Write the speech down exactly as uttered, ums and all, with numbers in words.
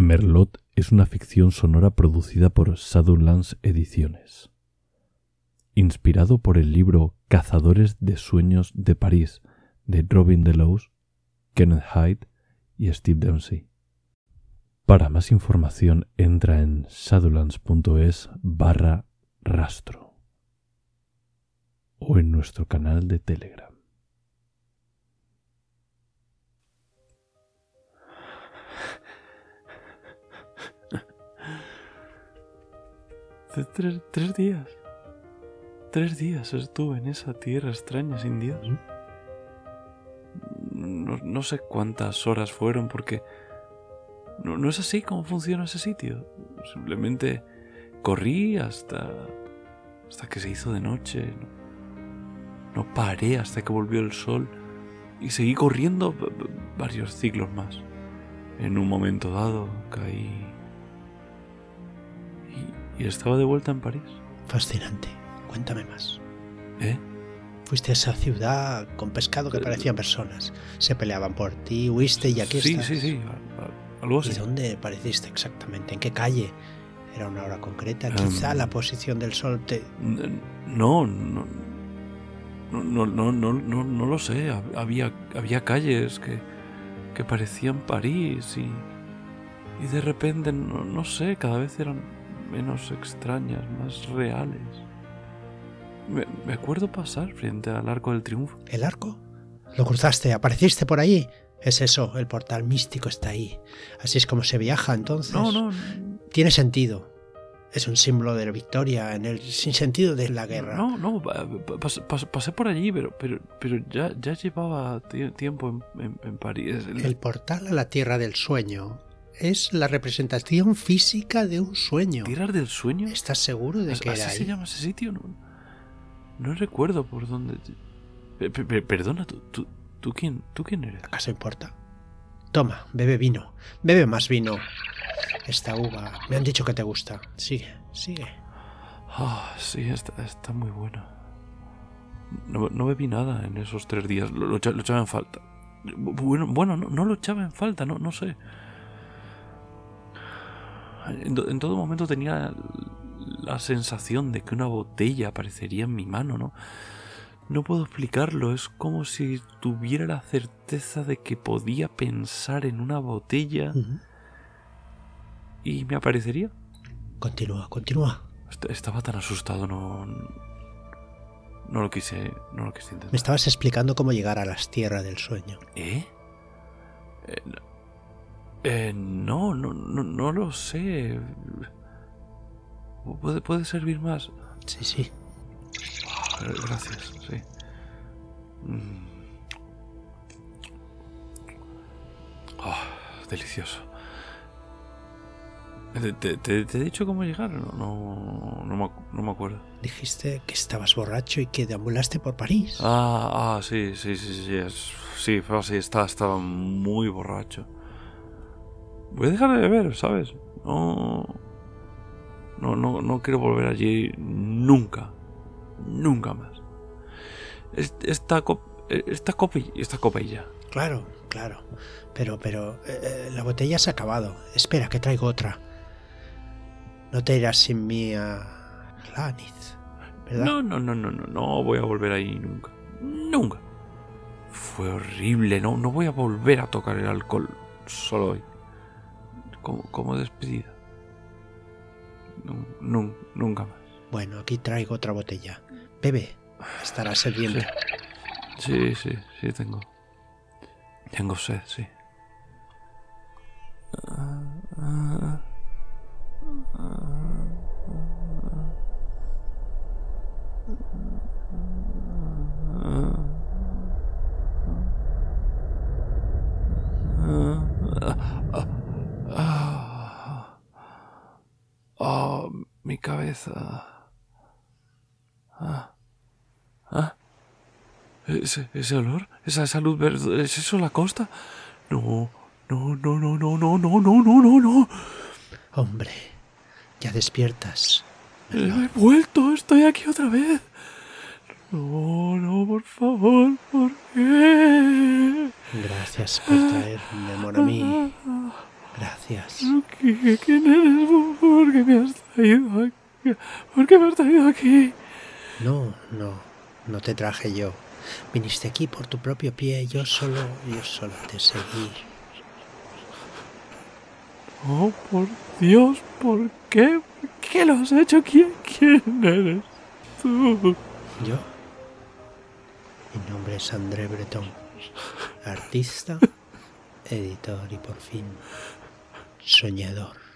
Merlot es una ficción sonora producida por Shadowlands Ediciones. Inspirado por el libro Cazadores de Sueños de París de Robin Delos, Kenneth Hyde y Steve Dempsey. Para más información entra en shadowlands.es barra rastro o en nuestro canal de Telegram. Tres, tres días. Tres días estuve en esa tierra extraña sin Dios. No, no sé cuántas horas fueron porque no, no es así como funciona ese sitio. Simplemente corrí hasta, hasta que se hizo de noche. No, no paré hasta que volvió el sol y seguí corriendo b- b- varios ciclos más. En un momento dado caí y estaba de vuelta en París. Fascinante. Cuéntame más. ¿Eh? Fuiste a esa ciudad con pescado que eh, parecían personas. Se peleaban por ti, huiste y aquí sí, estás. Sí, sí, sí. Algo así. ¿Y dónde apareciste exactamente? ¿En qué calle? ¿Era una hora concreta? Quizá um, la posición del sol te... No, no... No, no, no, no, no, no lo sé. Había, había calles que, que parecían París y... Y de repente, no, no sé, cada vez eran... menos extrañas, más reales. Me, me acuerdo pasar frente al Arco del Triunfo. ¿El Arco? Lo cruzaste, apareciste por allí. Es eso, el portal místico está ahí. Así es como se viaja, entonces. No, no. Tiene sentido. Es un símbolo de la victoria en el sinsentido de la guerra. No, no, pasé, pasé por allí, pero, pero, pero ya, ya llevaba tiempo en, en, en París. El... el portal a la Tierra del Sueño... es la representación física de un sueño. ¿Tirar del sueño? ¿Estás seguro de que era ahí? ¿Así se llama ese sitio? No, no recuerdo por dónde... P- p- perdona, ¿tú, tú, tú, quién, ¿tú quién eres? ¿Acaso importa? Toma, bebe vino. Bebe más vino. Esta uva. Me han dicho que te gusta. Sigue, sigue. Ah, sí, está, está muy buena. No, no bebí nada en esos tres días. Lo, lo, lo echaba en falta. Bueno, bueno no, no lo echaba en falta, no, no sé... En todo momento tenía la sensación de que una botella aparecería en mi mano, ¿no? No puedo explicarlo, es como si tuviera la certeza de que podía pensar en una botella uh-huh. y me aparecería. Continúa, continúa. Estaba tan asustado, no, no lo quise, no lo quise intentar. Me estabas explicando cómo llegar a las tierras del sueño. ¿Eh? Eh no. Eh, no, no, no, no lo sé. ¿Puede, puede servir más? Sí, sí. Gracias, sí. Oh, delicioso. ¿Te, te, te, te he dicho cómo llegar? No, no, no, me, no me acuerdo. Dijiste que estabas borracho y que deambulaste por París. Ah, ah sí, sí, sí, sí. Sí, sí, sí estaba, estaba muy borracho. Voy a dejar de beber, ¿sabes? No, no, no, no quiero volver allí nunca, nunca más. Esta copa, esta copa, esta copilla. Claro, claro. Pero, pero eh, la botella se ha acabado. Espera, que traigo otra. No te irás sin mí a Glanith, ¿verdad? No, no, no, no, no, no voy a volver ahí nunca, nunca. Fue horrible. No, no voy a volver a tocar el alcohol solo hoy. Como, como despedida. No, no, nunca más. Bueno, aquí traigo otra botella. Bebe, estará sedienta. Sí, sí, sí, sí tengo. Tengo sed, sí. Oh, mi cabeza. Ah. Ah. ¿Ese, ese olor? ¿Esa, esa luz verde? ¿Es eso la costa? No, no, no, no, no, no, no, no, no, no, no. Hombre, ya despiertas. He vuelto, estoy aquí otra vez. No, no, por favor, ¿por qué? Gracias por traerme, mon ami. Gracias. gracias. ¿Quién eres? ¿Por qué me has traído aquí? ¿Por qué me has traído aquí? No, no, no te traje yo. Viniste aquí por tu propio pie, yo solo, yo solo te seguí. Oh, por Dios, ¿por qué? ¿Por qué lo has hecho? ¿Quién, quién eres tú? ¿Yo? Mi nombre es André Breton, artista, editor y por fin soñador.